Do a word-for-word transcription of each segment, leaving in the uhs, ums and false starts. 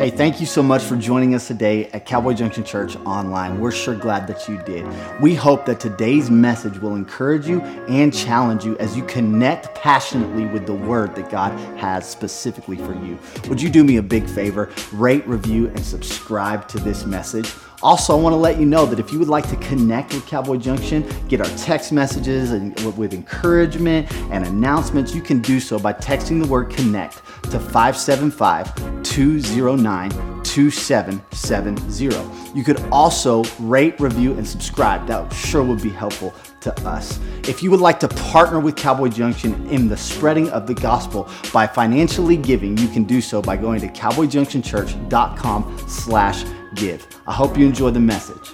Hey, thank you so much for joining us today at Cowboy Junction Church Online. We're sure glad that you did. We hope that today's message will encourage you and challenge you as you connect passionately with the word that God has specifically for you. Would you do me a big favor? Rate, review, and subscribe to this message. Also, I want to let you know that if you would like to connect with Cowboy Junction, get our text messages and with encouragement and announcements, you can do so by texting the word CONNECT to five seven five, two zero nine, two seven seven zero. You could also rate, review, and subscribe. That sure would be helpful to us. If you would like to partner with Cowboy Junction in the spreading of the gospel by financially giving, you can do so by going to cowboy junction church dot com slash give. I hope you enjoy the message.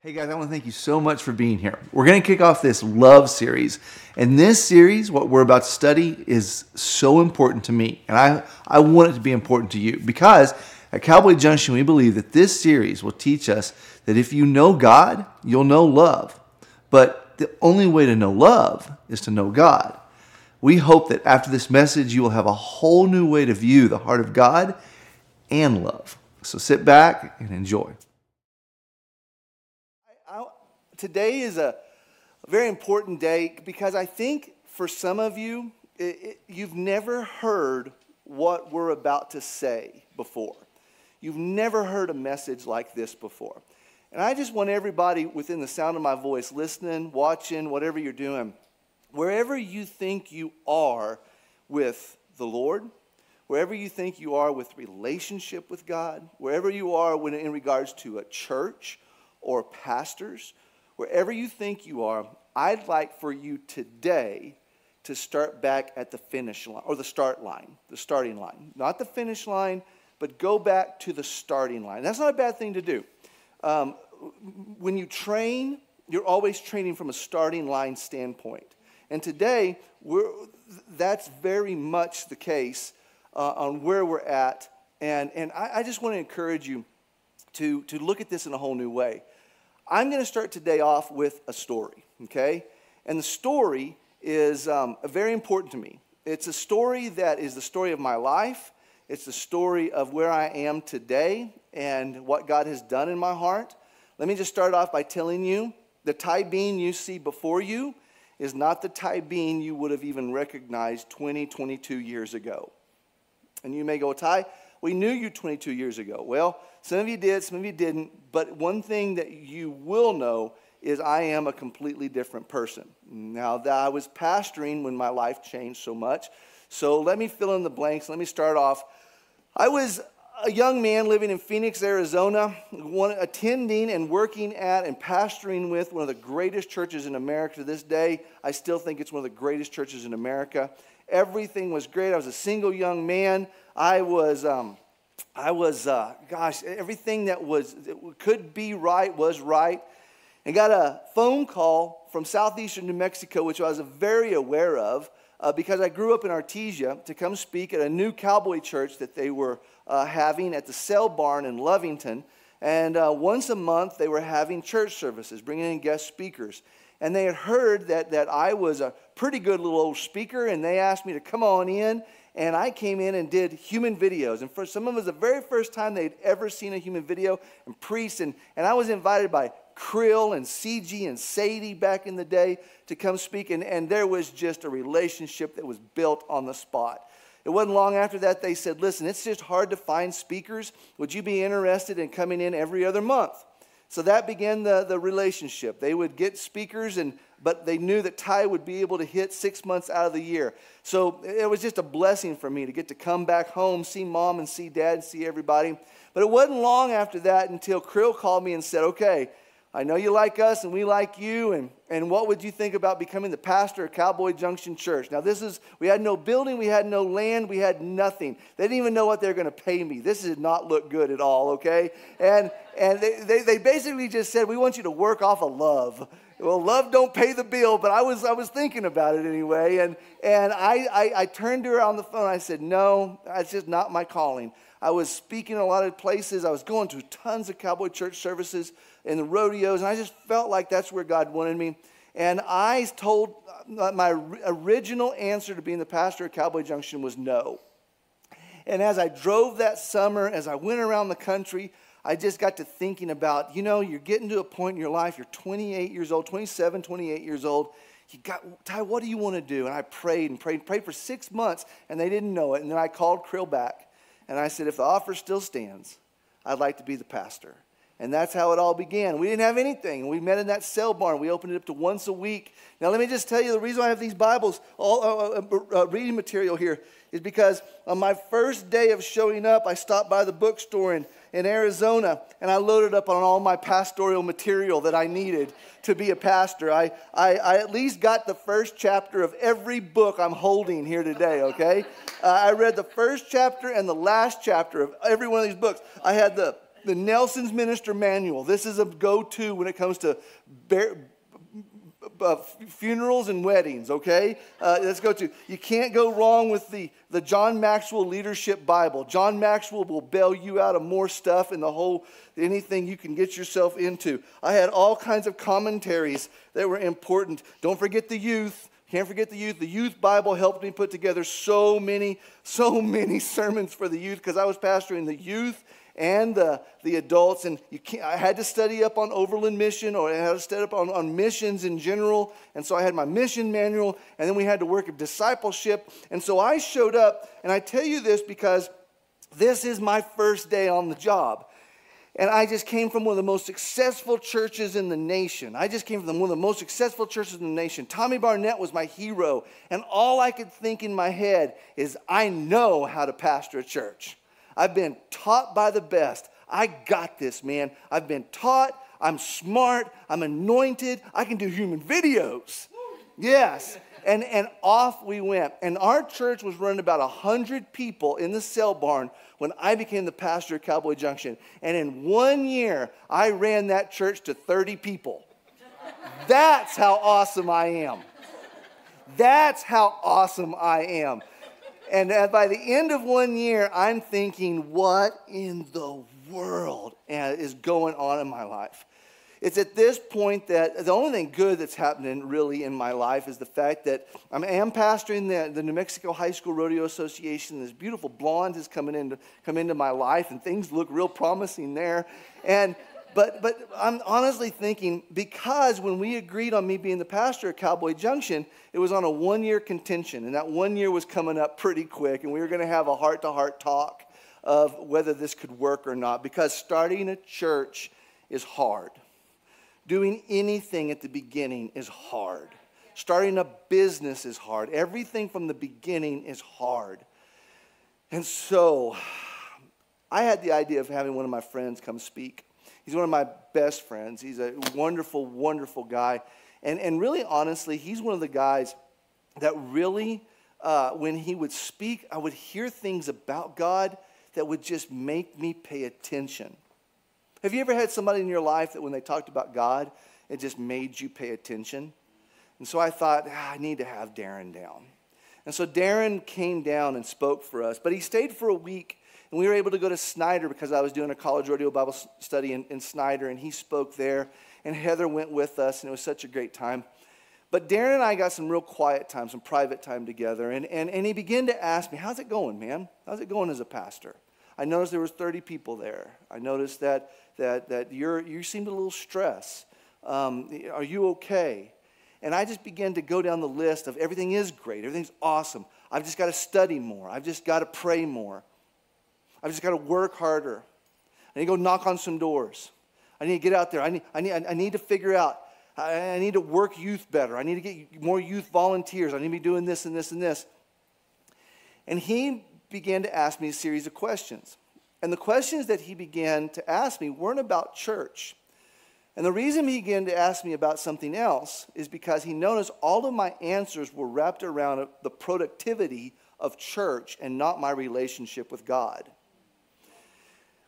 Hey guys, I want to thank you so much for being here. We're going to kick off this love series. And this series, what we're about to study, is so important to me. And I, I want it to be important to you, because at Cowboy Junction, we believe that this series will teach us that if you know God, you'll know love. But the only way to know love is to know God. We hope that after this message, you will have a whole new way to view the heart of God and love. So sit back and enjoy. I, I, today is a very important day, because I think for some of you, it, it, you've never heard what we're about to say before. You've never heard a message like this before. And I just want everybody within the sound of my voice, listening, watching, whatever you're doing, wherever you think you are with the Lord, wherever you think you are with relationship with God, wherever you are when in regards to a church or pastors, wherever you think you are, I'd like for you today to start back at the finish line, or the start line, the starting line. Not the finish line, but go back to the starting line. That's not a bad thing to do. Um, when you train, you're always training from a starting line standpoint. And today, we're, that's very much the case Uh, on where we're at, and, and I, I just want to encourage you to, to look at this in a whole new way. I'm going to start today off with a story, okay? And the story is um, very important to me. It's a story that is the story of my life. It's the story of where I am today and what God has done in my heart. Let me just start off by telling you, the Ty Bean you see before you is not the Ty Bean you would have even recognized twenty, twenty-two years ago. And you may go, Ty, we knew you twenty-two years ago. Well, some of you did, some of you didn't. But one thing that you will know is I am a completely different person. Now, that I was pastoring when my life changed so much. So let me fill in the blanks. Let me start off. I was a young man living in Phoenix, Arizona, one, attending and working at and pastoring with one of the greatest churches in America to this day. I still think it's one of the greatest churches in America. Everything was great. I was a single young man. I was, um, I was, uh, gosh, everything that was that could be right was right. And got a phone call from Southeastern New Mexico, which I was very aware of, uh, because I grew up in Artesia, to come speak at a new cowboy church that they were uh, having at the Cell Barn in Lovington. And uh, once a month, they were having church services, bringing in guest speakers. And they had heard that, that I was a pretty good little old speaker, and they asked me to come on in. And I came in and did human videos. And for some of us, the very first time they'd ever seen a human video, and priests. And, and I was invited by Krill and C G and Sadie back in the day to come speak. And, and there was just a relationship that was built on the spot. It wasn't long after that they said, listen, it's just hard to find speakers. Would you be interested in coming in every other month? So that began the, the relationship. They would get speakers, and but they knew that Ty would be able to hit six months out of the year. So it was just a blessing for me to get to come back home, see Mom and see Dad and see everybody. But it wasn't long after that until Krill called me and said, okay, I know you like us and we like you, and, and what would you think about becoming the pastor of Cowboy Junction Church? Now this is, we had no building, we had no land, we had nothing. They didn't even know what they were going to pay me. This did not look good at all, okay? And and they, they, they basically just said, we want you to work off of love. Well, love don't pay the bill, but I was I was thinking about it anyway. And and I, I, I turned to her on the phone. I said, no, that's just not my calling. I was speaking in a lot of places. I was going to tons of cowboy church services and the rodeos, and I just felt like that's where God wanted me. And I told, my original answer to being the pastor at Cowboy Junction was no. And as I drove that summer, as I went around the country, I just got to thinking about, you know, you're getting to a point in your life, you're twenty-eight years old, twenty-seven, twenty-eight years old. You got, Ty, what do you want to do? And I prayed and prayed, prayed for six months, and they didn't know it. And then I called Krill back, and I said, if the offer still stands, I'd like to be the pastor. And that's how it all began. We didn't have anything. We met in that cell barn. We opened it up to once a week. Now, let me just tell you the reason I have these Bibles, all uh, uh, reading material here, is because on my first day of showing up, I stopped by the bookstore in, in Arizona, and I loaded up on all my pastoral material that I needed to be a pastor. I, I, I at least got the first chapter of every book I'm holding here today, okay? uh, I read the first chapter and the last chapter of every one of these books. I had the... The Nelson's Minister Manual. This is a go-to when it comes to bear, uh, funerals and weddings, okay? Uh, let's go to. You can't go wrong with the, the John Maxwell Leadership Bible. John Maxwell will bail you out of more stuff and the whole, anything you can get yourself into. I had all kinds of commentaries that were important. Don't forget the youth. Can't forget the youth. The youth Bible helped me put together so many, so many sermons for the youth because I was pastoring the youth and the, the adults, and you can't, I had to study up on overland mission, or I had to study up on, on missions in general, and so I had my mission manual, and then we had to work at discipleship, and so I showed up, and I tell you this because this is my first day on the job, and I just came from one of the most successful churches in the nation. I just came from one of the most successful churches in the nation. Tommy Barnett was my hero, and all I could think in my head is, I know how to pastor a church. I've been taught by the best. I got this, man. I've been taught. I'm smart. I'm anointed. I can do human videos. Yes. And, and off we went. And our church was running about one hundred people in the cell barn when I became the pastor of Cowboy Junction. And in one year, I ran that church to thirty people. That's how awesome I am. That's how awesome I am. And by the end of one year, I'm thinking, what in the world is going on in my life? It's at this point that the only thing good that's happening really in my life is the fact that I'm, I'm pastoring the, the New Mexico High School Rodeo Association. This beautiful blonde has come into, come into my life, and things look real promising there. And But but I'm honestly thinking, because when we agreed on me being the pastor at Cowboy Junction, it was on a one-year contention, and that one year was coming up pretty quick, and we were going to have a heart-to-heart talk of whether this could work or not, because starting a church is hard. Doing anything at the beginning is hard. Starting a business is hard. Everything from the beginning is hard. And so I had the idea of having one of my friends come speak. He's one of my best friends. He's a wonderful, wonderful guy. And, and really, honestly, he's one of the guys that really, uh, when he would speak, I would hear things about God that would just make me pay attention. Have you ever had somebody in your life that when they talked about God, it just made you pay attention? And so I thought, ah, I need to have Darren down. And so Darren came down and spoke for us, but he stayed for a week. And we were able to go to Snyder because I was doing a college rodeo Bible study in, in Snyder, and he spoke there. And Heather went with us, and it was such a great time. But Darren and I got some real quiet time, some private time together. And, and, and he began to ask me, how's it going, man? How's it going as a pastor? I noticed there was thirty people there. I noticed that, that, that you're, you seemed a little stressed. Um, are you okay? And I just began to go down the list of everything is great. Everything's awesome. I've just got to study more. I've just got to pray more. I've just got to work harder. I need to go knock on some doors. I need to get out there. I need, I need, I need to figure out. I, I need to work youth better. I need to get more youth volunteers. I need to be doing this and this and this. And he began to ask me a series of questions. And the questions that he began to ask me weren't about church. And the reason he began to ask me about something else is because he noticed all of my answers were wrapped around the productivity of church and not my relationship with God.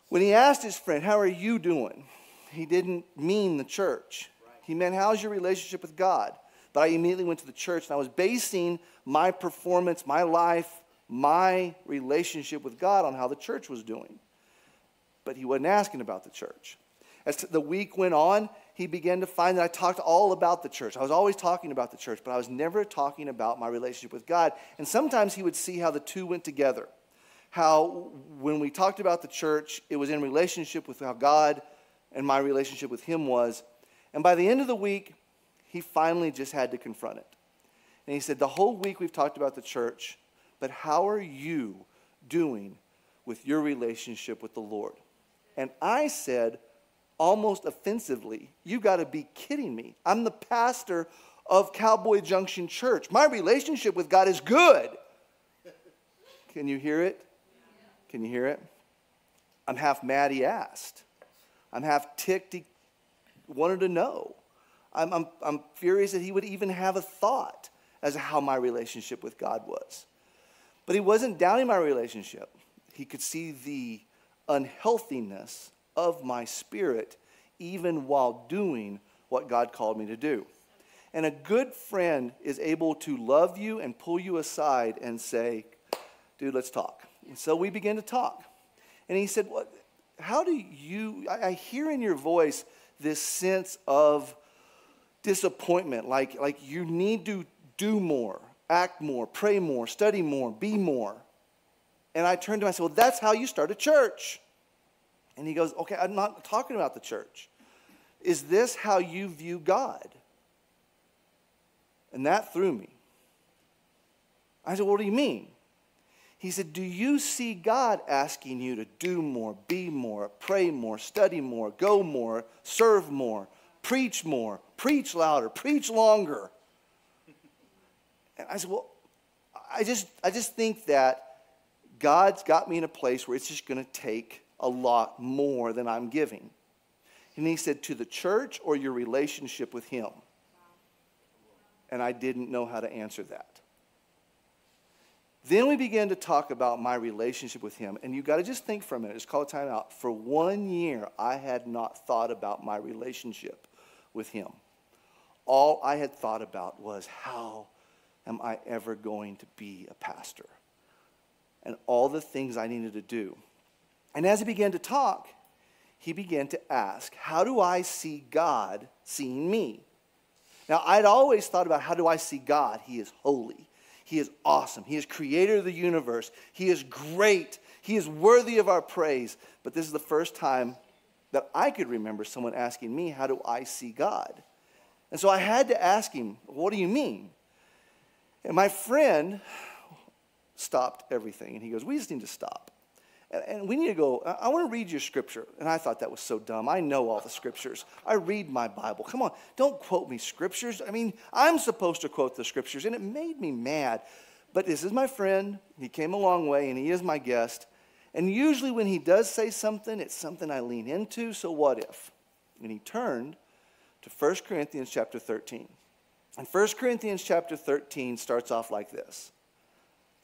When he asked his friend, how are you doing? He didn't mean the church. He meant, how's your relationship with God? But I immediately went to the church, and I was basing my performance, my life, my relationship with God on how the church was doing. But he wasn't asking about the church. As the week went on, he began to find that I talked all about the church. I was always talking about the church, but I was never talking about my relationship with God. And sometimes he would see how the two went together. how when we talked about the church, it was in relationship with how God and my relationship with him was. And by the end of the week, he finally just had to confront it. And he said, the whole week we've talked about the church, but how are you doing with your relationship with the Lord? And I said, almost offensively, you got to be kidding me. I'm the pastor of Cowboy Junction Church. My relationship with God is good. Can you hear it? Can you hear it? I'm half mad he asked. I'm half ticked he wanted to know. I'm, I'm, I'm furious that he would even have a thought as to how my relationship with God was. But he wasn't doubting my relationship. He could see the unhealthiness of my spirit even while doing what God called me to do. And a good friend is able to love you and pull you aside and say, dude, let's talk. And so we began to talk. And he said, "What? How do you, I, I hear in your voice this sense of disappointment, like, like you need to do more, act more, pray more, study more, be more." And I turned to him and I said, well, that's how you start a church. And he goes, okay, I'm not talking about the church. Is this how you view God? And that threw me. I said, what do you mean? He said, do you see God asking you to do more, be more, pray more, study more, go more, serve more, preach more, preach louder, preach longer? And I said, well, I just, I just think that God's got me in a place where it's just going to take a lot more than I'm giving. And he said, to the church or your relationship with him? And I didn't know how to answer that. Then we began to talk about my relationship with him. And you've got to just think for a minute. Just call a time out. For one year, I had not thought about my relationship with him. All I had thought about was, how am I ever going to be a pastor? And all the things I needed to do. And as he began to talk, he began to ask, how do I see God seeing me? Now, I'd always thought about, how do I see God? He is holy. He is awesome. He is creator of the universe. He is great. He is worthy of our praise. But this is the first time that I could remember someone asking me, how do I see God? And so I had to ask him, what do you mean? And my friend stopped everything. And he goes, we just need to stop. And, and we need to go, I, I want to read your scripture. And I thought that was so dumb. I know all the scriptures. I read my Bible. Come on, don't quote me scriptures. I mean, I'm supposed to quote the scriptures, and it made me mad. But this is my friend. He came a long way, and he is my guest. And usually when he does say something, it's something I lean into, so what if? And he turned to First Corinthians chapter thirteen. And First Corinthians chapter thirteen starts off like this.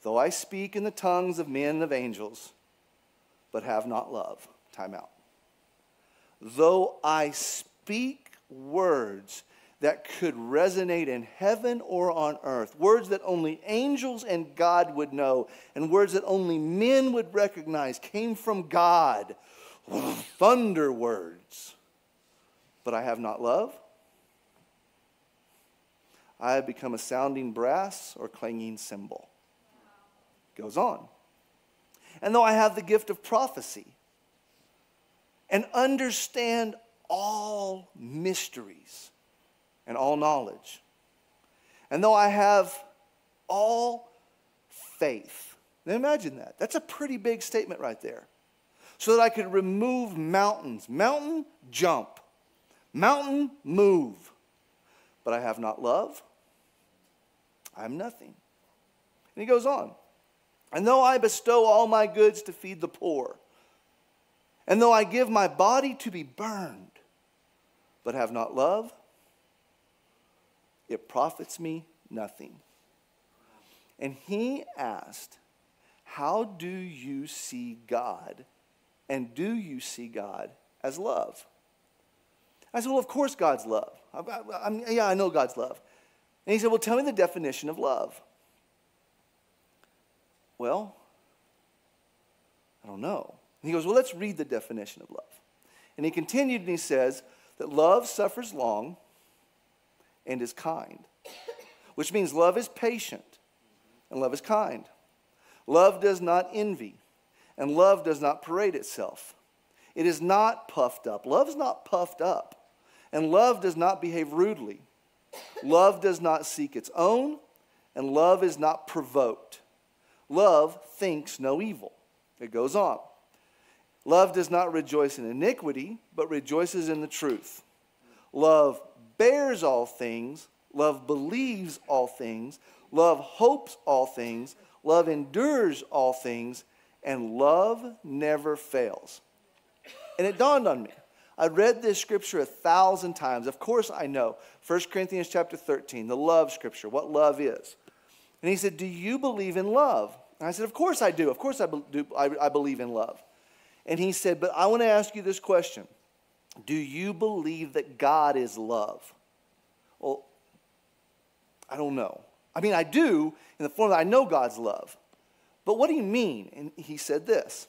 Though I speak in the tongues of men and of angels, but have not love. Time out. Though I speak words that could resonate in heaven or on earth, words that only angels and God would know, and words that only men would recognize came from God, thunder words, but I have not love, I have become a sounding brass or clanging cymbal. Goes on. And though I have the gift of prophecy and understand all mysteries and all knowledge, and though I have all faith, now imagine that. That's a pretty big statement right there. So that I could remove mountains. Mountain, jump. Mountain, move. But I have not love. I am nothing. And he goes on. And though I bestow all my goods to feed the poor, and though I give my body to be burned, but have not love, it profits me nothing. And he asked, how do you see God, and do you see God as love? I said, well, of course God's love. I, I, I, yeah, I know God's love. And he said, well, tell me the definition of love. Well, I don't know. And he goes, well, let's read the definition of love. And he continued and he says that love suffers long and is kind, which means love is patient and love is kind. Love does not envy and love does not parade itself. It is not puffed up. Love is not puffed up, and love does not behave rudely. Love does not seek its own, and love is not provoked. Love thinks no evil. It goes on. Love does not rejoice in iniquity, but rejoices in the truth. Love bears all things. Love believes all things. Love hopes all things. Love endures all things. And love never fails. And it dawned on me. I read this scripture a thousand times. Of course I know. First Corinthians chapter thirteen, the love scripture, what love is. And he said, do you believe in love? And I said, of course I do. Of course I, be do. I, I believe in love. And he said, but I want to ask you this question. Do you believe that God is love? Well, I don't know. I mean, I do in the form that I know God's love. But what do you mean? And he said this.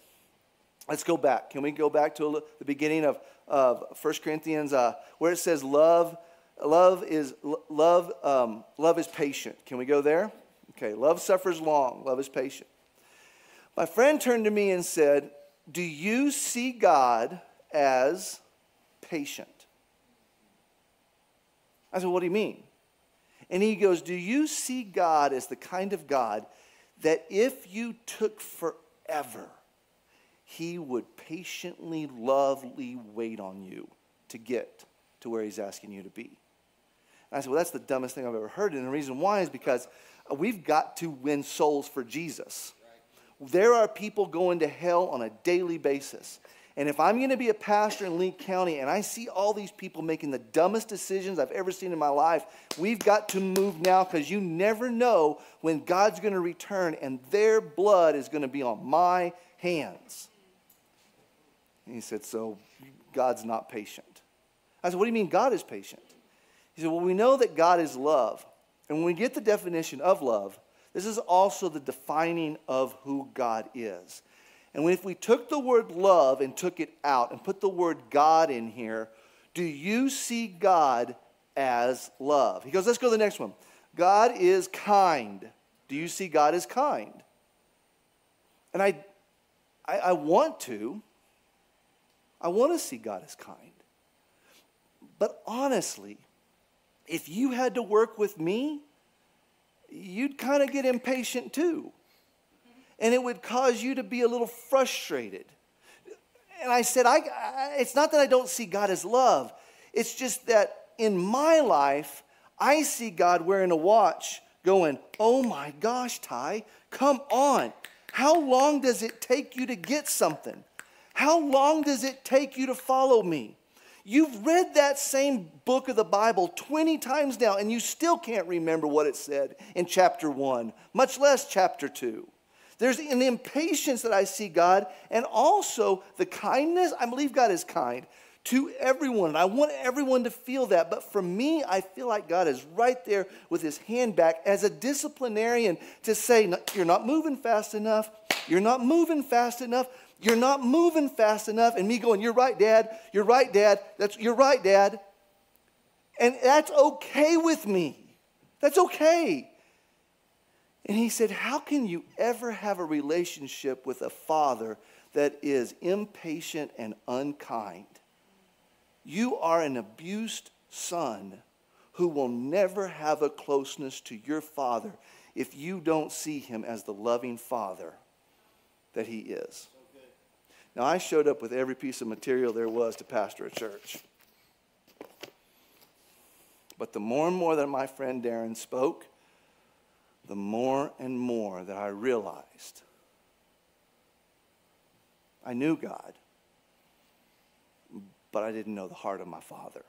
Let's go back. Can we go back to the beginning of, of First Corinthians uh, where it says love, love is, love, um, love is patient. Can we go there? Okay, love suffers long. Love is patient. My friend turned to me and said, do you see God as patient? I said, what do you mean? And he goes, do you see God as the kind of God that if you took forever, he would patiently, lovingly wait on you to get to where he's asking you to be? And I said, well, that's the dumbest thing I've ever heard. And the reason why is because we've got to win souls for Jesus. There are people going to hell on a daily basis. And if I'm going to be a pastor in Lee County and I see all these people making the dumbest decisions I've ever seen in my life, we've got to move now, because you never know when God's going to return and their blood is going to be on my hands. And he said, so God's not patient. I said, what do you mean God is patient? He said, well, we know that God is love. And when we get the definition of love, this is also the defining of who God is. And if we took the word love and took it out and put the word God in here, do you see God as love? He goes, let's go to the next one. God is kind. Do you see God as kind? And I, I, I want to. I want to see God as kind. But honestly, if you had to work with me, you'd kind of get impatient too. And it would cause you to be a little frustrated. And I said, I, I, it's not that I don't see God as love. It's just that in my life, I see God wearing a watch going, oh my gosh, Ty, come on. How long does it take you to get something? How long does it take you to follow me? You've read that same book of the Bible twenty times now, and you still can't remember what it said in chapter one, much less chapter two. There's an impatience that I see God, and also the kindness. I believe God is kind to everyone. I want everyone to feel that. But for me, I feel like God is right there with his hand back as a disciplinarian to say, no, you're not moving fast enough. You're not moving fast enough. You're not moving fast enough. And me going, you're right, Dad. You're right, Dad. That's, you're right, Dad. And that's okay with me. That's okay. And he said, how can you ever have a relationship with a father that is impatient and unkind? You are an abused son who will never have a closeness to your father if you don't see him as the loving father that he is. Now, I showed up with every piece of material there was to pastor a church. But the more and more that my friend Darren spoke, the more and more that I realized I knew God, but I didn't know the heart of my Father.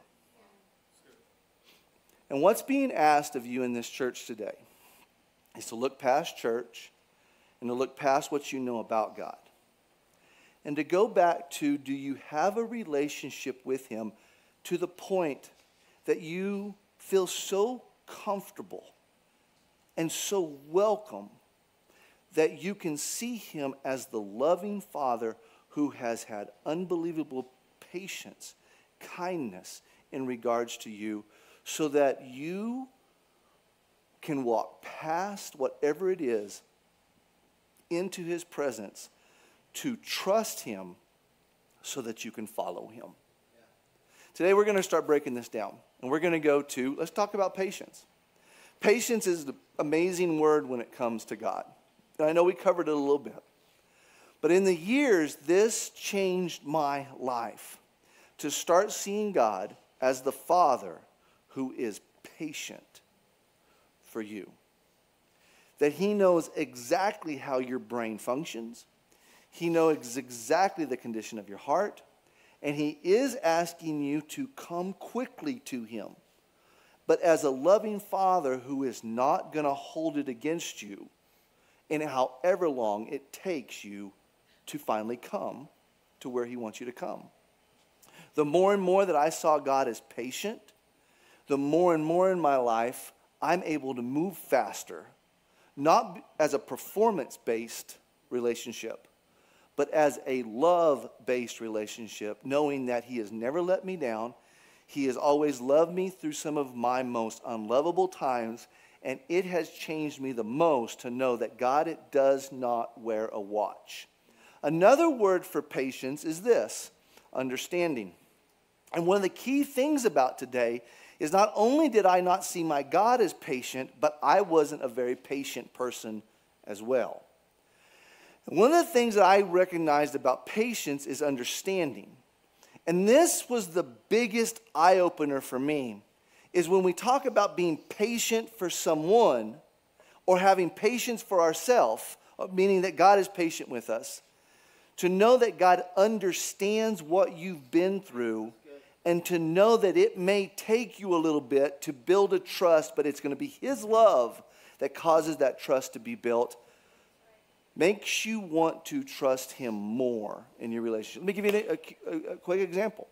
And what's being asked of you in this church today is to look past church and to look past what you know about God and to go back to, do you have a relationship with him to the point that you feel so comfortable and so welcome that you can see him as the loving Father who has had unbelievable patience, kindness in regards to you, so that you can walk past whatever it is into his presence, to trust him so that you can follow him. Yeah. Today we're going to start breaking this down, and we're going to go to, let's talk about patience. Patience is an amazing word when it comes to God. And I know we covered it a little bit. But in the years, this changed my life, to start seeing God as the Father who is patient for you. That he knows exactly how your brain functions. He knows exactly the condition of your heart. And he is asking you to come quickly to him. But as a loving father who is not going to hold it against you in however long it takes you to finally come to where he wants you to come. The more and more that I saw God as patient, the more and more in my life I'm able to move faster, not as a performance-based relationship, but as a love-based relationship, knowing that he has never let me down. He has always loved me through some of my most unlovable times, and it has changed me the most to know that God, it does not wear a watch. Another word for patience is this, understanding. And one of the key things about today is not only did I not see my God as patient, but I wasn't a very patient person as well. One of the things that I recognized about patience is understanding. And this was the biggest eye-opener for me, is when we talk about being patient for someone or having patience for ourselves, meaning that God is patient with us, to know that God understands what you've been through and to know that it may take you a little bit to build a trust, but it's going to be his love that causes that trust to be built. Makes you want to trust him more in your relationship. Let me give you a, a, a quick example.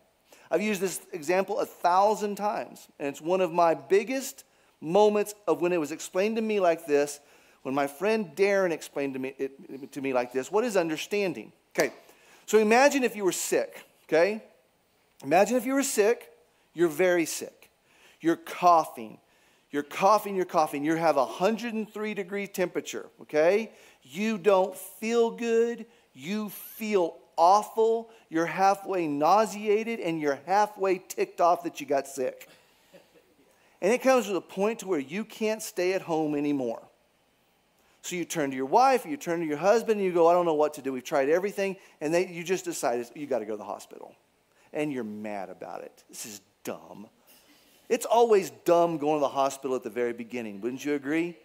I've used this example a thousand times, and it's one of my biggest moments of when it was explained to me like this, when my friend Darren explained to me, it, to me like this. What is understanding? Okay, so imagine if you were sick, okay? Imagine if you were sick, you're very sick. You're coughing, you're coughing, you're coughing. You have a one hundred three degree temperature, okay? You don't feel good. You feel awful. You're halfway nauseated, and you're halfway ticked off that you got sick. And it comes to the point to where you can't stay at home anymore. So you turn to your wife, you turn to your husband, and you go, I don't know what to do. We've tried everything. And they, you just decide you got to go to the hospital. And you're mad about it. This is dumb. It's always dumb going to the hospital at the very beginning. Wouldn't you agree?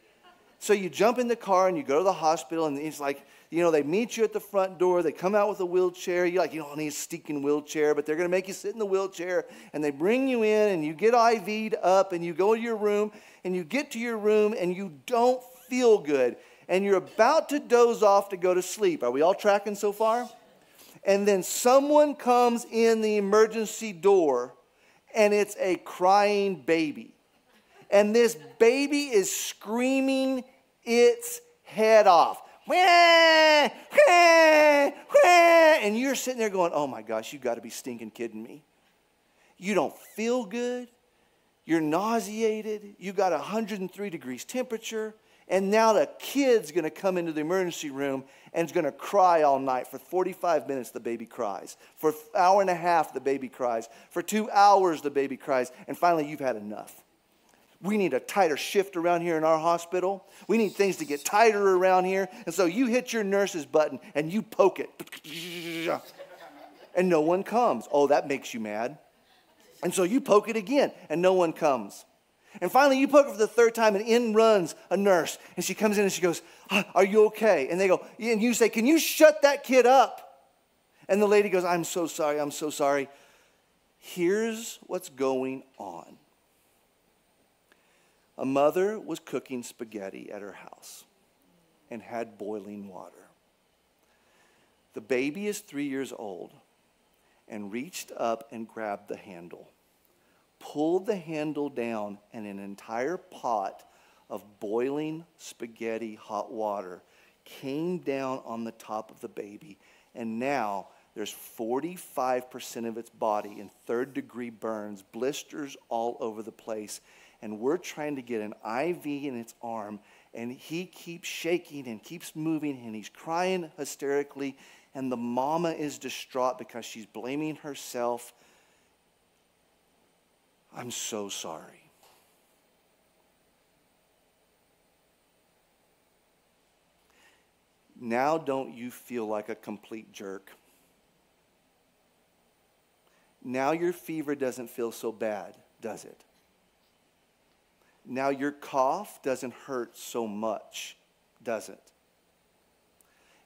So you jump in the car and you go to the hospital, and it's like, you know, they meet you at the front door. They come out with a wheelchair. You're like, you don't need a stinking wheelchair, but they're going to make you sit in the wheelchair. And they bring you in, and you get I V'd up, and you go to your room, and you get to your room, and you don't feel good. And you're about to doze off to go to sleep. Are we all tracking so far? And then someone comes in the emergency door, and it's a crying baby. And this baby is screaming its head off. And you're sitting there going, oh my gosh, you got to be stinking kidding me. You don't feel good. You're nauseated. You got one hundred three degrees temperature. And now the kid's going to come into the emergency room and is going to cry all night. For forty-five minutes, the baby cries. For an hour and a half, the baby cries. For two hours, the baby cries. And finally, you've had enough. We need a tighter shift around here in our hospital. We need things to get tighter around here. And so you hit your nurse's button and you poke it. And no one comes. Oh, that makes you mad. And so you poke it again and no one comes. And finally you poke it for the third time and in runs a nurse. And she comes in and she goes, are you okay? And they go, and you say, can you shut that kid up? And the lady goes, I'm so sorry, I'm so sorry. Here's what's going on. A mother was cooking spaghetti at her house and had boiling water. The baby is three years old and reached up and grabbed the handle, pulled the handle down, and an entire pot of boiling spaghetti hot water came down on the top of the baby, and now there's forty-five percent of its body in third-degree burns, blisters all over the place, and we're trying to get an I V in its arm and he keeps shaking and keeps moving, and he's crying hysterically, and the mama is distraught because she's blaming herself. I'm so sorry. Now don't you feel like a complete jerk? Now your fever doesn't feel so bad, does it? Now your cough doesn't hurt so much, does it?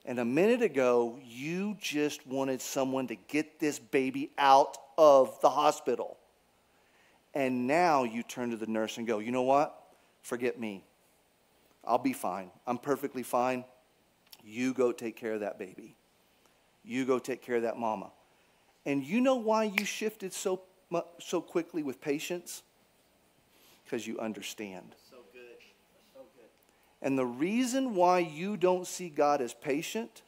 And a minute ago, you just wanted someone to get this baby out of the hospital. And now you turn to the nurse and go, you know what? Forget me. I'll be fine. I'm perfectly fine. You go take care of that baby. You go take care of that mama. And you know why you shifted so much, so quickly with patience? Because you understand. So good. So good. And the reason why you don't see God as patient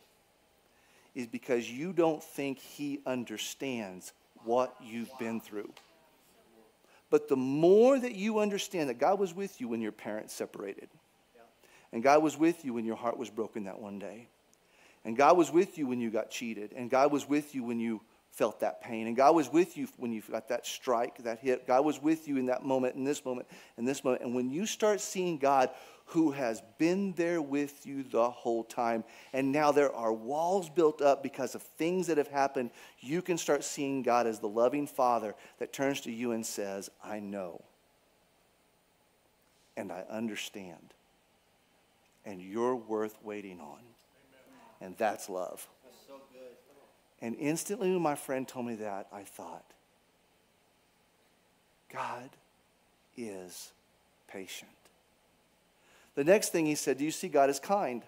is because you don't think He understands what you've been through. But the more that you understand that God was with you when your parents separated, and God was with you when your heart was broken that one day, and God was with you when you got cheated, and God was with you when you felt that pain, and God was with you when you got that strike, that hit. God was with you in that moment, in this moment, in this moment. And when you start seeing God, who has been there with you the whole time, and now there are walls built up because of things that have happened, you can start seeing God as the loving Father that turns to you and says, I know, and I understand, and you're worth waiting on. Amen. And that's love. That's so good. And instantly when my friend told me that, I thought, God is patient. The next thing he said, do you see God is kind?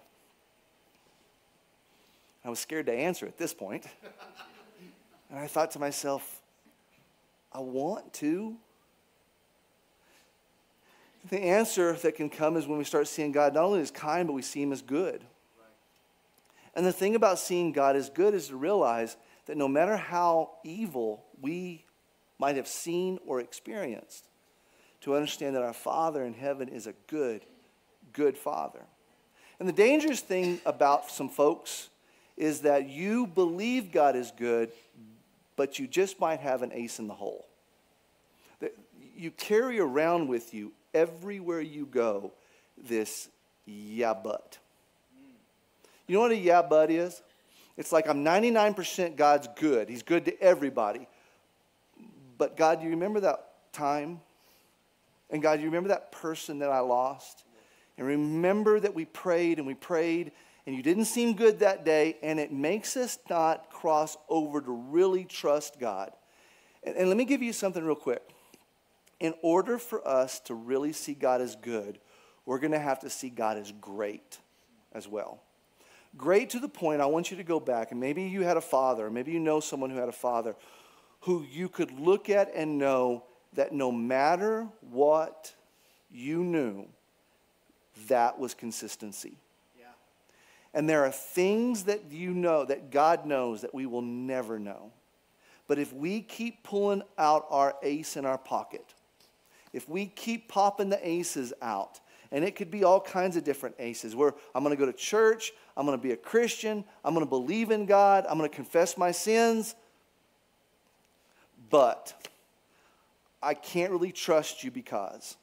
I was scared to answer at this point. And I thought to myself, I want to. The answer that can come is when we start seeing God not only as kind, but we see Him as good. Right. And the thing about seeing God as good is to realize that no matter how evil we might have seen or experienced, to understand that our Father in heaven is a good, good Father. And the dangerous thing about some folks is that you believe God is good, but you just might have an ace in the hole. You carry around with you everywhere you go, this yeah, but. You know what a yeah, but is? It's like I'm ninety-nine percent God's good. He's good to everybody. But God, do you remember that time? And God, do you remember that person that I lost? And remember that we prayed and we prayed and you didn't seem good that day, and it makes us not cross over to really trust God. And, and let me give you something real quick. In order for us to really see God as good, we're going to have to see God as great as well. Great to the point, I want you to go back, and maybe you had a father, or maybe you know someone who had a father who you could look at and know that no matter what you knew, that was consistency. Yeah. And there are things that you know, that God knows, that we will never know. But if we keep pulling out our ace in our pocket, if we keep popping the aces out, and it could be all kinds of different aces, where I'm going to go to church, I'm going to be a Christian, I'm going to believe in God, I'm going to confess my sins, but I can't really trust you because,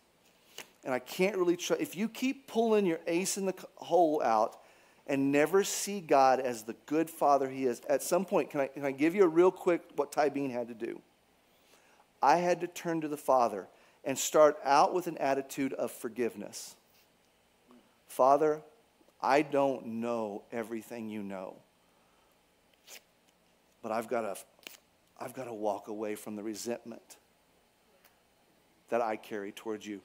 and I can't really trust, if you keep pulling your ace in the hole out and never see God as the good Father He is, at some point, can I, can I give you a real quick what Ty Bean had to do? I had to turn to the Father and start out with an attitude of forgiveness. Father, I don't know everything you know, but I've got to, I've got to walk away from the resentment that I carry towards you.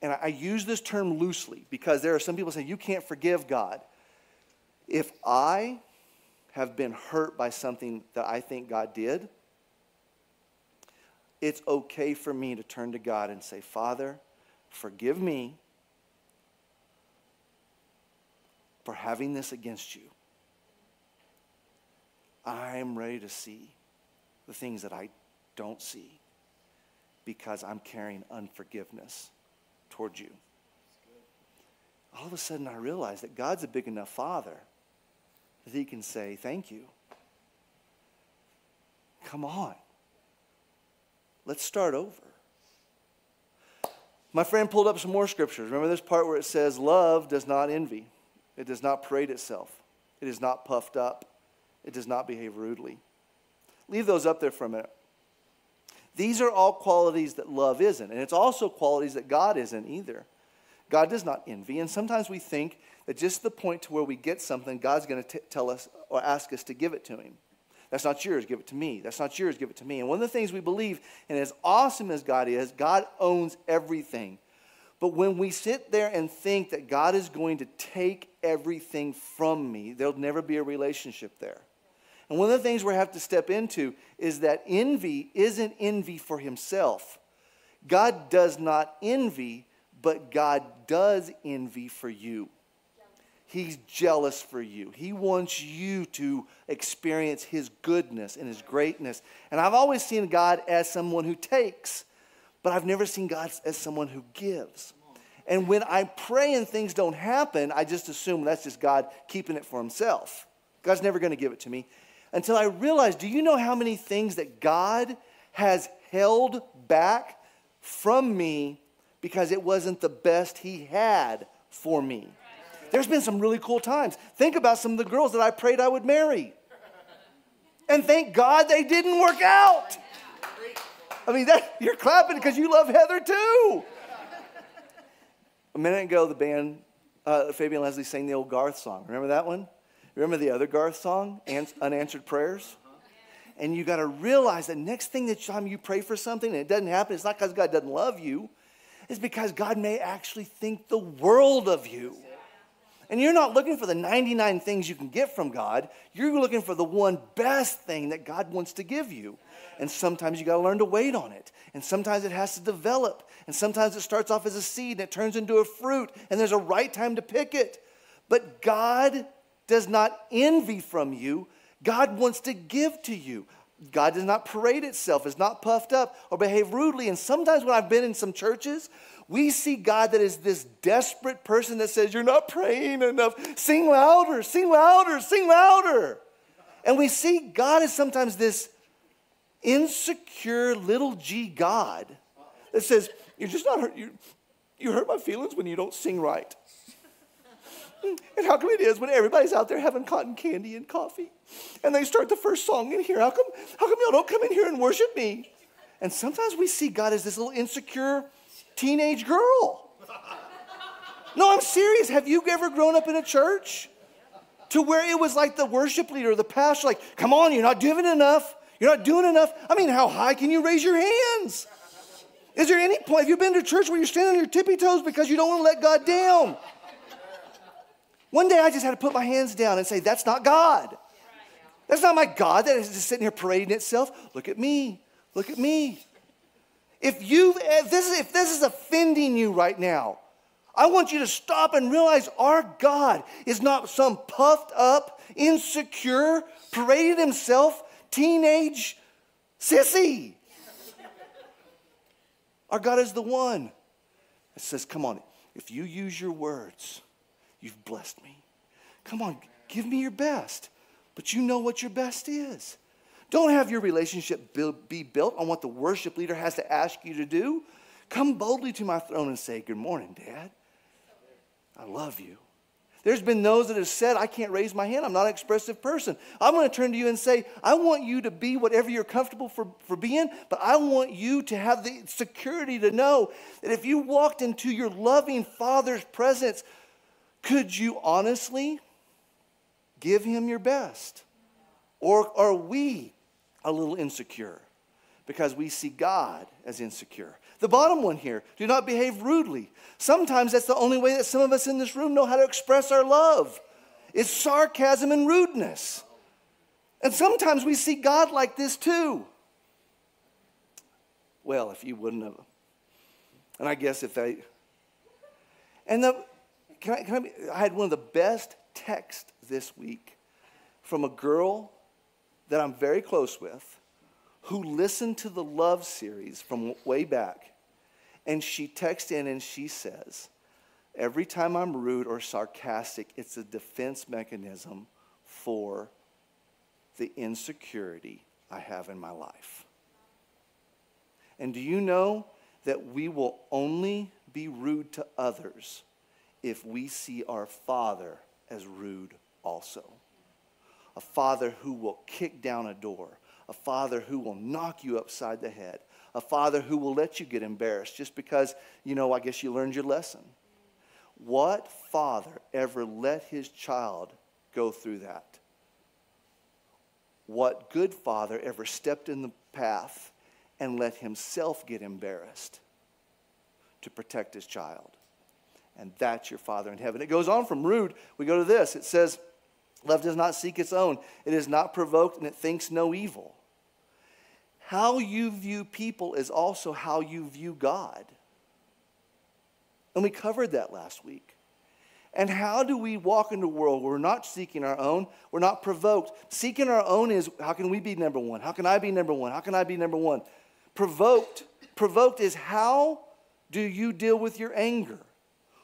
And I, I use this term loosely because there are some people saying, you can't forgive God. If I have been hurt by something that I think God did, it's okay for me to turn to God and say, Father, forgive me for having this against you. I'm ready to see the things that I don't see because I'm carrying unforgiveness towards you. all of a sudden I realized that God's a big enough Father that he can say, thank you. Come on. Let's start over. My friend pulled up some more scriptures. Remember this part where it says, love does not envy. It does not parade itself. It is not puffed up. It does not behave rudely. Leave those up there for a minute. These are all qualities that love isn't. And it's also qualities that God isn't either. God does not envy. And sometimes we think that just the point to where we get something, God's going to tell us or ask us to give it to him. That's not yours, give it to me. That's not yours, give it to me. And one of the things we believe, and as awesome as God is, God owns everything. But when we sit there and think that God is going to take everything from me, there'll never be a relationship there. And one of the things we have to step into is that envy isn't envy for himself. God does not envy, but God does envy for you. He's jealous for you. He wants you to experience his goodness and his greatness. And I've always seen God as someone who takes, but I've never seen God as someone who gives. And when I pray and things don't happen, I just assume that's just God keeping it for himself. God's never going to give it to me. Until I realized, do you know how many things that God has held back from me because it wasn't the best he had for me? There's been some really cool times. Think about some of the girls that I prayed I would marry. And thank God they didn't work out. I mean, that, you're clapping because you love Heather too. A minute ago, the band, uh, Fabian Leslie sang the old Garth song. Remember that one? Remember the other Garth song, Unanswered Prayers? And you got to realize that next thing that time you pray for something and it doesn't happen, it's not because God doesn't love you. It's because God may actually think the world of you. And you're not looking for the ninety-nine things you can get from God. You're looking for the one best thing that God wants to give you. And sometimes you got to learn to wait on it. And sometimes it has to develop. And sometimes it starts off as a seed and it turns into a fruit. And there's a right time to pick it. But God does not envy from you. God wants to give to you. God does not parade itself, is not puffed up, or behave rudely. And sometimes when I've been in some churches, we see God that is this desperate person that says, you're not praying enough. Sing louder, sing louder, sing louder. And we see God as sometimes this insecure little g God that says, you're just not hurt. You, you hurt my feelings when you don't sing right. And how come it is when everybody's out there having cotton candy and coffee and they start the first song in here? How come, how come y'all don't come in here and worship me? And sometimes we see God as this little insecure teenage girl. No, I'm serious. Have you ever grown up in a church to where it was like the worship leader or the pastor, like, come on, you're not doing enough. You're not doing enough. I mean, how high can you raise your hands? Is there any point? Have you been to church where you're standing on your tippy toes because you don't want to let God down? One day I just had to put my hands down and say, that's not God. That's not my God that is just sitting here parading itself. Look at me. Look at me. If, you've, if, this is, if this is offending you right now, I want you to stop and realize our God is not some puffed up, insecure, paraded himself, teenage sissy. Our God is the one that says, come on, if you use your words, you've blessed me. Come on, give me your best. But you know what your best is. Don't have your relationship be built on what the worship leader has to ask you to do. Come boldly to my throne and say, good morning, Dad. I love you. There's been those that have said, I can't raise my hand. I'm not an expressive person. I'm going to turn to you and say, I want you to be whatever you're comfortable for, for being, but I want you to have the security to know that if you walked into your loving Father's presence, could you honestly give him your best? Or are we a little insecure because we see God as insecure? The bottom one here, do not behave rudely. Sometimes that's the only way that some of us in this room know how to express our love. It's sarcasm and rudeness. And sometimes we see God like this too. Well, if you wouldn't have. And I guess if they. And the. Can I, can I, I had one of the best texts this week from a girl that I'm very close with who listened to the Love series from way back. And she texted in and she says, Every time I'm rude or sarcastic, it's a defense mechanism for the insecurity I have in my life. And do you know that we will only be rude to others if we see our Father as rude also? A Father who will kick down a door, a Father who will knock you upside the head, a Father who will let you get embarrassed just because, you know, I guess you learned your lesson. What father ever let his child go through that? What good father ever stepped in the path and let himself get embarrassed to protect his child? And that's your Father in heaven. It goes on from rude. We go to this. It says, love does not seek its own. It is not provoked, and it thinks no evil. How you view people is also how you view God. And we covered that last week. And how do we walk in the world where we're not seeking our own, we're not provoked? Seeking our own is, how can we be number one? How can I be number one? How can I be number one? Provoked, provoked is how do you deal with your anger?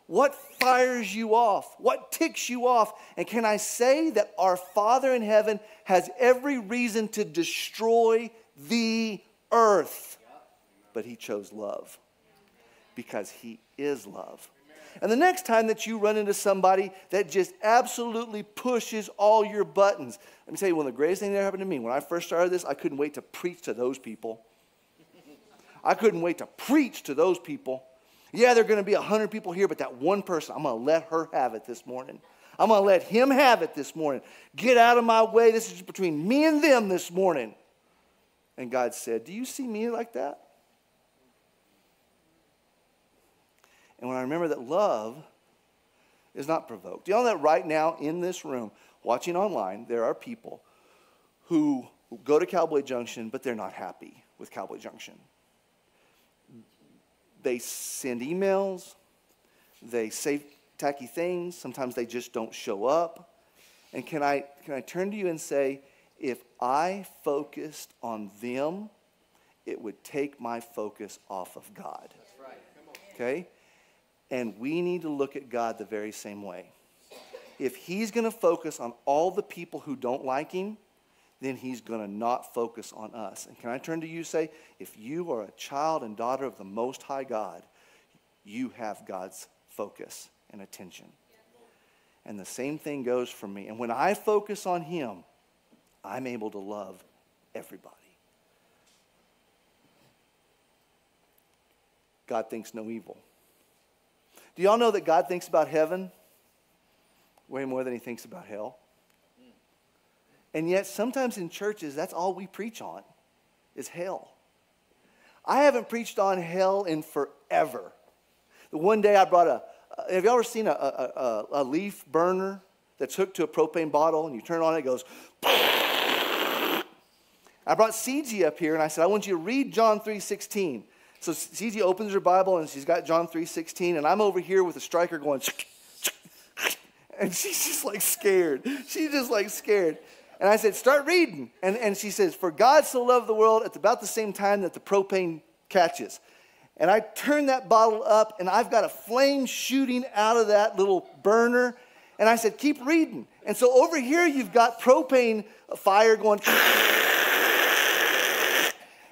What fires you off? What ticks you off? And can I say that our Father in heaven has every reason to destroy the earth? But he chose love because he is love. And the next time that you run into somebody that just absolutely pushes all your buttons, let me tell you, one of the greatest things that happened to me, when I first started this, I couldn't wait to preach to those people. I couldn't wait to preach to those people. Yeah, there are going to be one hundred people here, but that one person, I'm going to let her have it this morning. I'm going to let him have it this morning. Get out of my way. This is between me and them this morning. And God said, do you see me like that? And when I remember that love is not provoked. Do you know that right now in this room, watching online, there are people who go to Cowboy Junction, but they're not happy with Cowboy Junction. They send emails, they say tacky things, sometimes they just don't show up. And can I, can I turn to you and say, if I focused on them, it would take my focus off of God. That's right. Come on. Okay? And we need to look at God the very same way. If he's going to focus on all the people who don't like him, then he's going to not focus on us. And can I turn to you and say, if you are a child and daughter of the Most High God, you have God's focus and attention. And the same thing goes for me. And when I focus on him, I'm able to love everybody. God thinks no evil. Do y'all know that God thinks about heaven way more than he thinks about hell? And yet, sometimes in churches, that's all we preach on is hell. I haven't preached on hell in forever. The one day I brought a, uh, have y'all ever seen a, a, a, a leaf burner that's hooked to a propane bottle and you turn it on and it goes, I brought C G up here and I said, I want you to read John three sixteen. So C G opens her Bible and she's got John three sixteen and I'm over here with a striker going, and she's just like scared. She's just like scared. And I said, start reading. And, and she says, for God so loved the world at about the same time that the propane catches. And I turn that bottle up, and I've got a flame shooting out of that little burner. And I said, keep reading. And so over here, you've got propane fire going.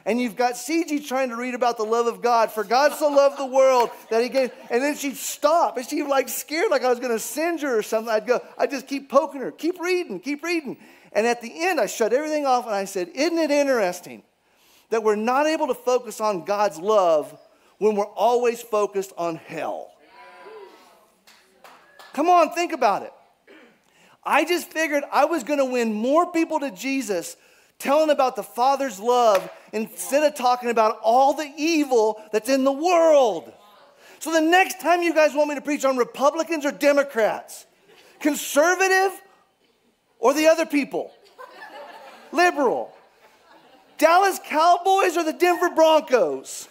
And you've got C G trying to read about the love of God. For God so loved the world that he gave. And then she'd stop. And she'd like scared like I was going to singe her or something. I'd go, I'd just keep poking her. Keep reading. Keep reading. And at the end, I shut everything off and I said, isn't it interesting that we're not able to focus on God's love when we're always focused on hell? Come on, think about it. I just figured I was going to win more people to Jesus telling about the Father's love instead of talking about all the evil that's in the world. So the next time you guys want me to preach on Republicans or Democrats, conservative or the other people, liberal, Dallas Cowboys or the Denver Broncos,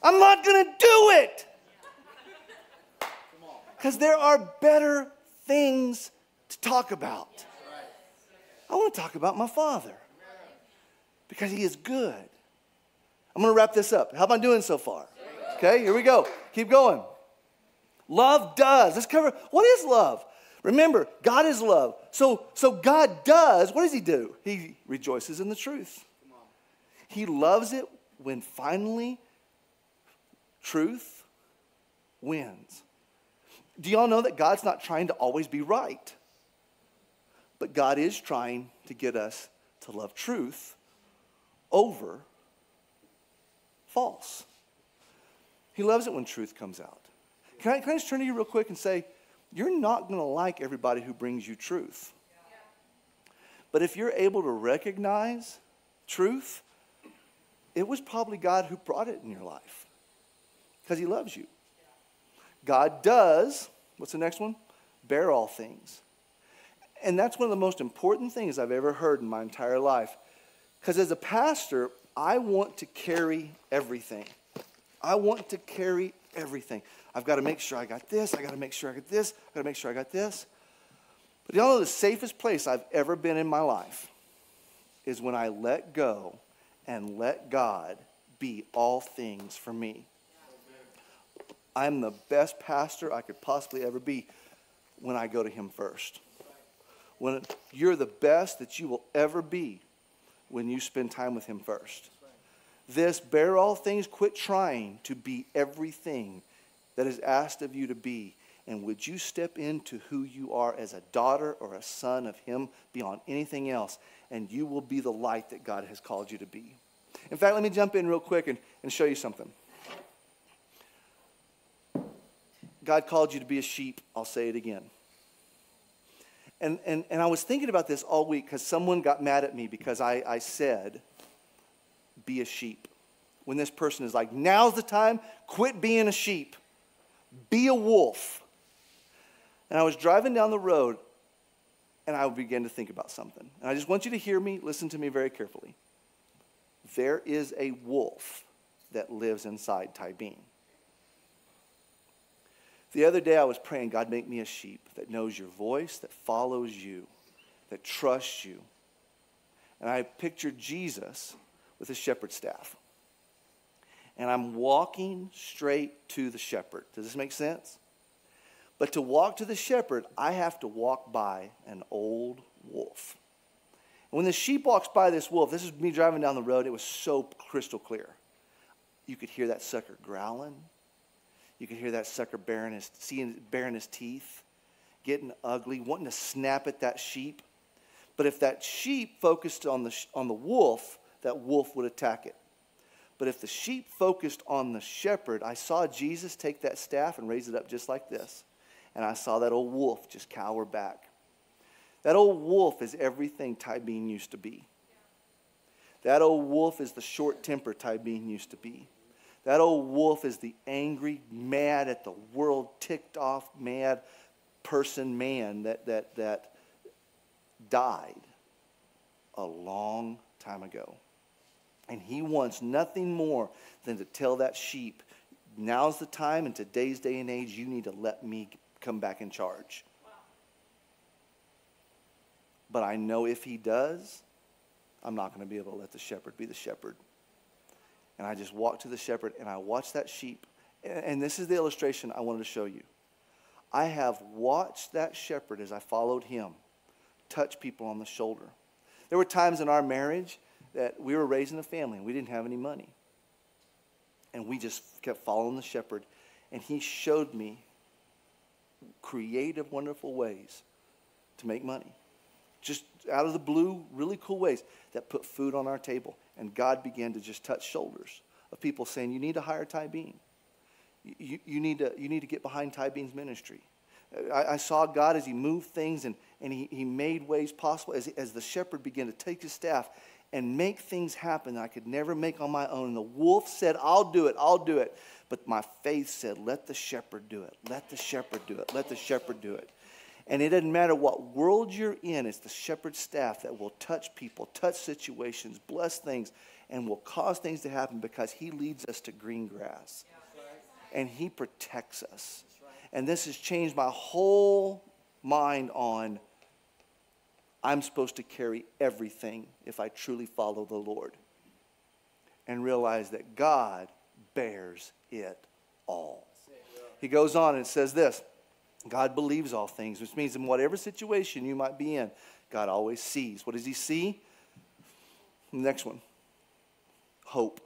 I'm not going to do it because there are better things to talk about. I want to talk about my Father because he is good. I'm going to wrap this up. How am I doing so far? Okay, here we go. Keep going. Love does. Let's cover, what is love? Remember, God is love. So, so God does, what does he do? He rejoices in the truth. He loves it when finally truth wins. Do y'all know that God's not trying to always be right? But God is trying to get us to love truth over false. He loves it when truth comes out. Can I, can I just turn to you real quick and say, you're not going to like everybody who brings you truth. Yeah. But if you're able to recognize truth, it was probably God who brought it in your life because he loves you. God does, what's the next one? Bear all things. And that's one of the most important things I've ever heard in my entire life. Because as a pastor, I want to carry everything. I want to carry everything. I've got to make sure I got this. I got to make sure I got this. I've got to make sure I got this. But y'all know the safest place I've ever been in my life is when I let go and let God be all things for me. I'm the best pastor I could possibly ever be when I go to him first. When you're the best that you will ever be when you spend time with him first. This, bear all things, quit trying to be everything that is asked of you to be. And would you step into who you are as a daughter or a son of him beyond anything else? And you will be the light that God has called you to be. In fact, let me jump in real quick and, and show you something. God called you to be a sheep. I'll say it again. And, and, and I was thinking about this all week because someone got mad at me because I, I said, be a sheep. When this person is like, now's the time, quit being a sheep. Be a wolf. And I was driving down the road and I began to think about something. And I just want you to hear me, listen to me very carefully. There is a wolf that lives inside Ty Bean. The other day I was praying, God, make me a sheep that knows your voice, that follows you, that trusts you. And I pictured Jesus with a shepherd's staff. And I'm walking straight to the shepherd. Does this make sense? But to walk to the shepherd, I have to walk by an old wolf. And when the sheep walks by this wolf, this is me driving down the road, it was so crystal clear. You could hear that sucker growling. You could hear that sucker baring his, seeing, baring his teeth, getting ugly, wanting to snap at that sheep. But if that sheep focused on the, on the wolf, that wolf would attack it. But if the sheep focused on the shepherd, I saw Jesus take that staff and raise it up just like this. And I saw that old wolf just cower back. That old wolf is everything Ty Bean used to be. That old wolf is the short temper Ty Bean used to be. That old wolf is the angry, mad at the world, ticked off, mad person, man that, that, that died a long time ago. And he wants nothing more than to tell that sheep, now's the time, in today's day and age, you need to let me come back in charge. Wow. But I know if he does, I'm not going to be able to let the shepherd be the shepherd. And I just walked to the shepherd, and I watched that sheep. And this is the illustration I wanted to show you. I have watched that shepherd as I followed him touch people on the shoulder. There were times in our marriage that we were raising a family, and we didn't have any money. And we just kept following the shepherd, and he showed me creative, wonderful ways to make money. Just out of the blue, really cool ways that put food on our table. And God began to just touch shoulders of people saying, you need to hire Ty Bean. You, you, you, need, to, you need to get behind Ty Bean's ministry. I, I saw God as he moved things and, and he, he made ways possible as, as the shepherd began to take his staff and make things happen that I could never make on my own. And the wolf said, I'll do it, I'll do it. But my faith said, let the shepherd do it, let the shepherd do it, let the shepherd do it. And it doesn't matter what world you're in, it's the shepherd's staff that will touch people, touch situations, bless things, and will cause things to happen because he leads us to green grass. And he protects us. And this has changed my whole mind on I'm supposed to carry everything if I truly follow the Lord. And realize that God bears it all. he goes on and says this, God believes all things, which means in whatever situation you might be in, God always sees. What does he see? Next one, hope.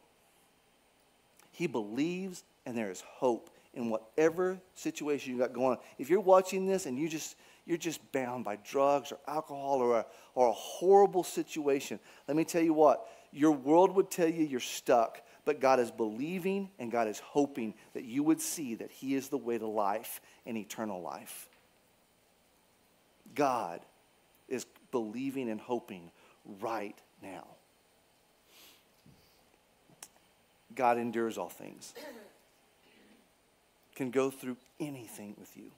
He believes and there is hope in whatever situation you got going on. If you're watching this and you just, you're just bound by drugs or alcohol or a, or a horrible situation, let me tell you what, your world would tell you you're stuck. But God is believing and God is hoping that you would see that he is the way to life and eternal life. God is believing and hoping right now. God endures all things. Can go through anything with you.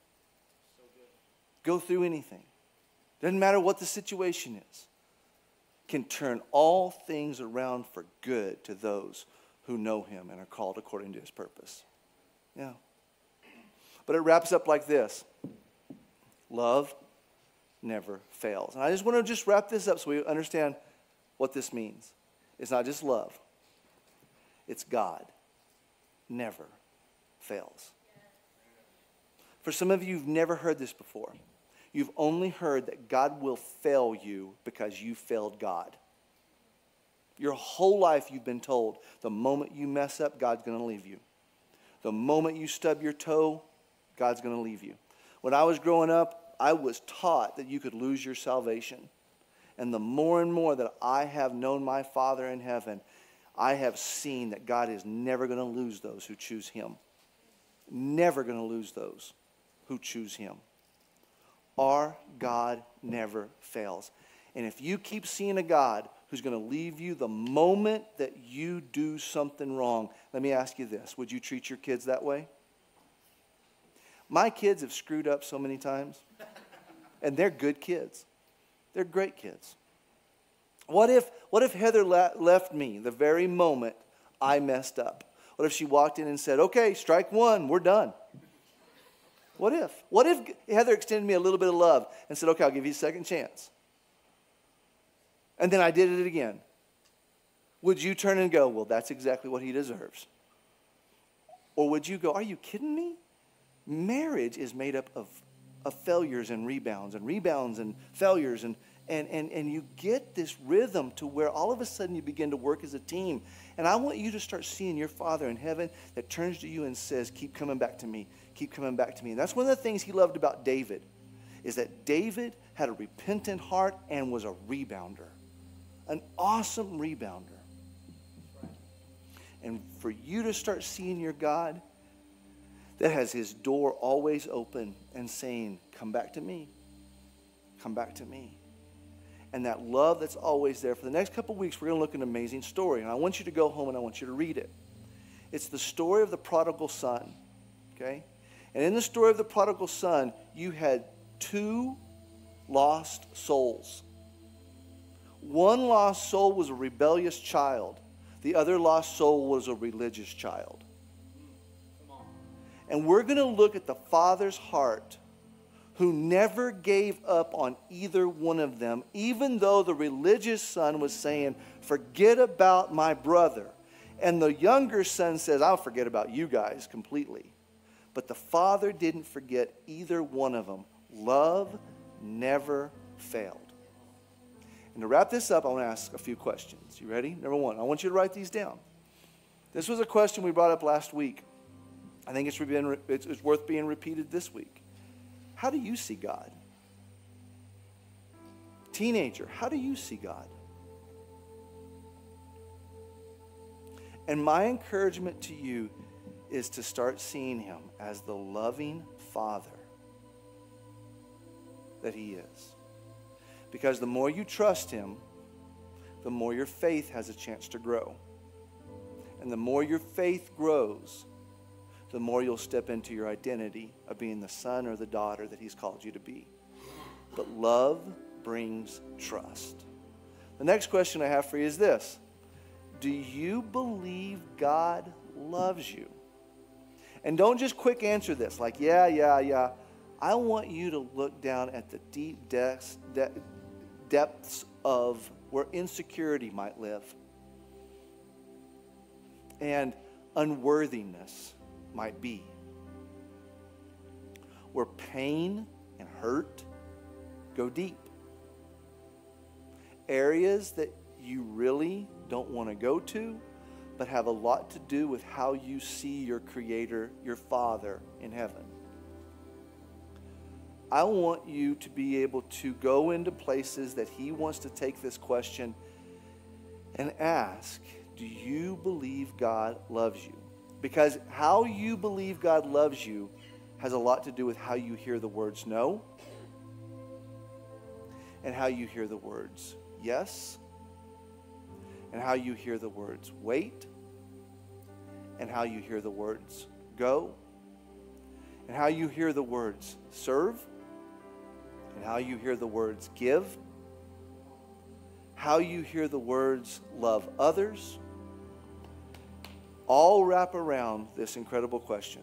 Go through anything. Doesn't matter what the situation is. Can turn all things around for good to those who know him and are called according to his purpose. Yeah. But it wraps up like this. Love never fails. And I just want to just wrap this up so we understand what this means. It's not just love. It's God never fails. For some of you, you've never heard this before. You've only heard that God will fail you because you failed God. Your whole life you've been told, the moment you mess up, God's going to leave you. The moment you stub your toe, God's going to leave you. When I was growing up, I was taught that you could lose your salvation. And the more and more that I have known my Father in heaven, I have seen that God is never going to lose those who choose him. Never going to lose those who choose him. Our God never fails. And if you keep seeing a God who's going to leave you the moment that you do something wrong, let me ask you this. Would you treat your kids that way? My kids have screwed up so many times. And they're good kids. They're great kids. What if, what if Heather la- left me the very moment I messed up? What if she walked in and said, okay, strike one, we're done? What if? What if Heather extended me a little bit of love and said, okay, I'll give you a second chance? And then I did it again. Would you turn and go, well, that's exactly what he deserves? Or would you go, are you kidding me? Marriage is made up of, of failures and rebounds and rebounds and failures. And, and, and, and you get this rhythm to where all of a sudden you begin to work as a team. And I want you to start seeing your Father in heaven that turns to you and says, keep coming back to me. Keep coming back to me. And that's one of the things he loved about David, is that David had a repentant heart and was a rebounder. An awesome rebounder. And for you to start seeing your God that has his door always open and saying, come back to me. Come back to me. And that love that's always there. For the next couple weeks, we're going to look at an amazing story. And I want you to go home and I want you to read it. It's the story of the prodigal son. Okay? And in the story of the prodigal son, you had two lost souls. One lost soul was a rebellious child. The other lost soul was a religious child. Come on. And we're going to look at the Father's heart, who never gave up on either one of them, even though the religious son was saying, forget about my brother. And the younger son says, I'll forget about you guys completely. But the Father didn't forget either one of them. Love never failed. And to wrap this up, I want to ask a few questions. You ready? Number one, I want you to write these down. This was a question we brought up last week. I think it's, been, it's, it's worth being repeated this week. How do you see God? Teenager, how do you see God? And my encouragement to you is to start seeing him as the loving Father that he is. Because the more you trust him, the more your faith has a chance to grow. And the more your faith grows, the more you'll step into your identity of being the son or the daughter that he's called you to be. But love brings trust. The next question I have for you is this. Do you believe God loves you? And don't just quick answer this like, yeah, yeah, yeah. I want you to look down at the deep depths, de- depths of where insecurity might live and unworthiness might be. where pain and hurt go deep. Areas that you really don't want to go to, but have a lot to do with how you see your Creator, your Father in heaven. I want you to be able to go into places that He wants to take this question and ask, do you believe God loves you? Because how you believe God loves you has a lot to do with how you hear the words no and how you hear the words yes and how you hear the words wait and how you hear the words go and how you hear the words serve and how you hear the words give, how you hear the words love others, all wrap around this incredible question.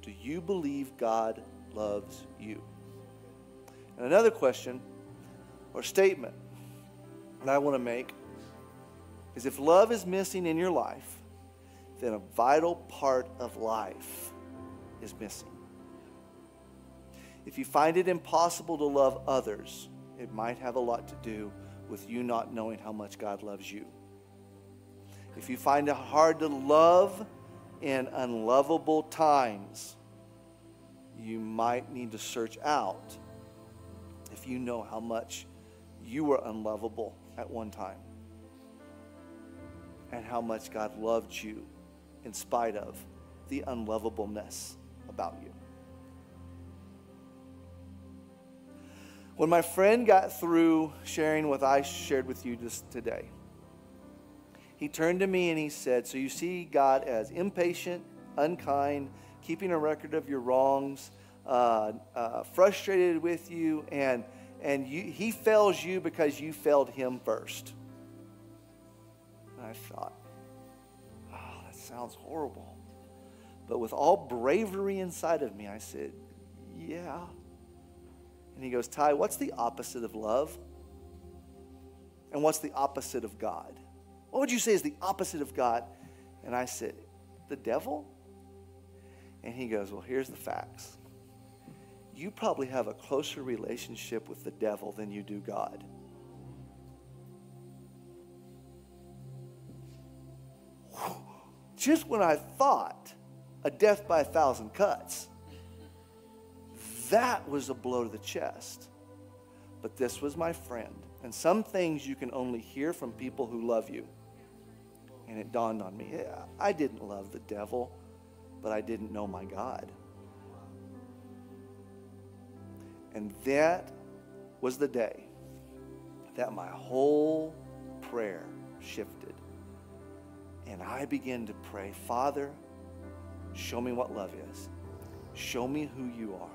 Do you believe God loves you? And another question or statement that I want to make is if love is missing in your life, then a vital part of life is missing. If you find it impossible to love others, it might have a lot to do with you not knowing how much God loves you. If you find it hard to love in unlovable times, you might need to search out if you know how much you were unlovable at one time and how much God loved you in spite of the unlovableness about you. When my friend got through sharing what I shared with you just today, he turned to me and he said, so you see God as impatient, unkind, keeping a record of your wrongs, uh, uh, frustrated with you, and, and you, he fails you because you failed him first. And I thought, oh, that sounds horrible. But with all bravery inside of me, I said, yeah. And he goes, Ty, what's the opposite of love? And what's the opposite of God? What would you say is the opposite of God? And I said, the devil? And he goes, well, here's the facts. You probably have a closer relationship with the devil than you do God. Whew. Just when I thought a death by a thousand cuts, that was a blow to the chest. But this was my friend. And some things you can only hear from people who love you. And it dawned on me, yeah, I didn't love the devil, but I didn't know my God. And that was the day that my whole prayer shifted. And I began to pray, Father, show me what love is. Show me who you are.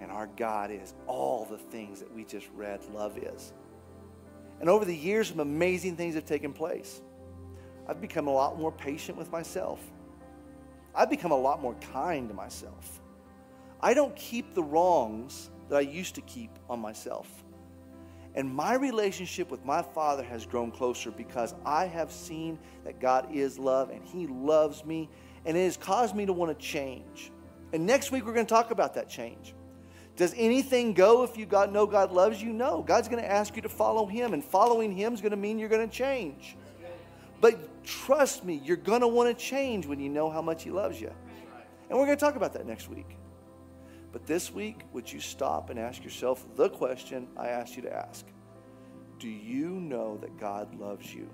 And our God is all the things that we just read love is. And over the years, some amazing things have taken place. I've become a lot more patient with myself. I've become a lot more kind to myself. I don't keep the wrongs that I used to keep on myself. And my relationship with my Father has grown closer because I have seen that God is love and He loves me, and it has caused me to want to change. And next week, we're going to talk about that change. Does anything go if you God know God loves you? No. God's going to ask you to follow Him, and following Him is going to mean you're going to change. But trust me, you're going to want to change when you know how much He loves you. And we're going to talk about that next week. But this week, would you stop and ask yourself the question I asked you to ask? Do you know that God loves you?